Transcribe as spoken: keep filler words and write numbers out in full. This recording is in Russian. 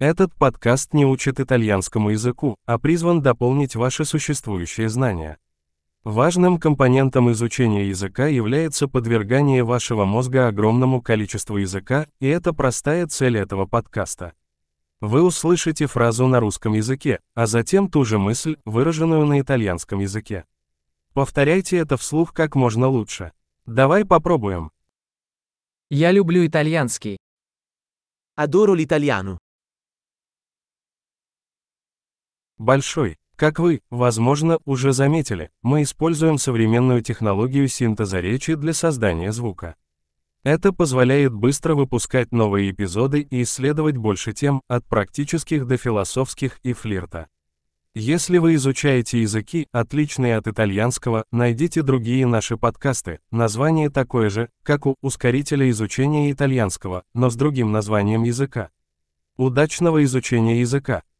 Этот подкаст не учит итальянскому языку, а призван дополнить ваши существующие знания. Важным компонентом изучения языка является подвергание вашего мозга огромному количеству языка, и это простая цель этого подкаста. Вы услышите фразу на русском языке, а затем ту же мысль, выраженную на итальянском языке. Повторяйте это вслух как можно лучше. Давай попробуем. Я люблю итальянский. Adoro l'italiano. Большой. Как вы, возможно, уже заметили, мы используем современную технологию синтеза речи для создания звука. Это позволяет быстро выпускать новые эпизоды и исследовать больше тем, от практических до философских и флирта. Если вы изучаете языки, отличные от итальянского, найдите другие наши подкасты, название такое же, как у «Ускорителя изучения итальянского», но с другим названием языка. Удачного изучения языка!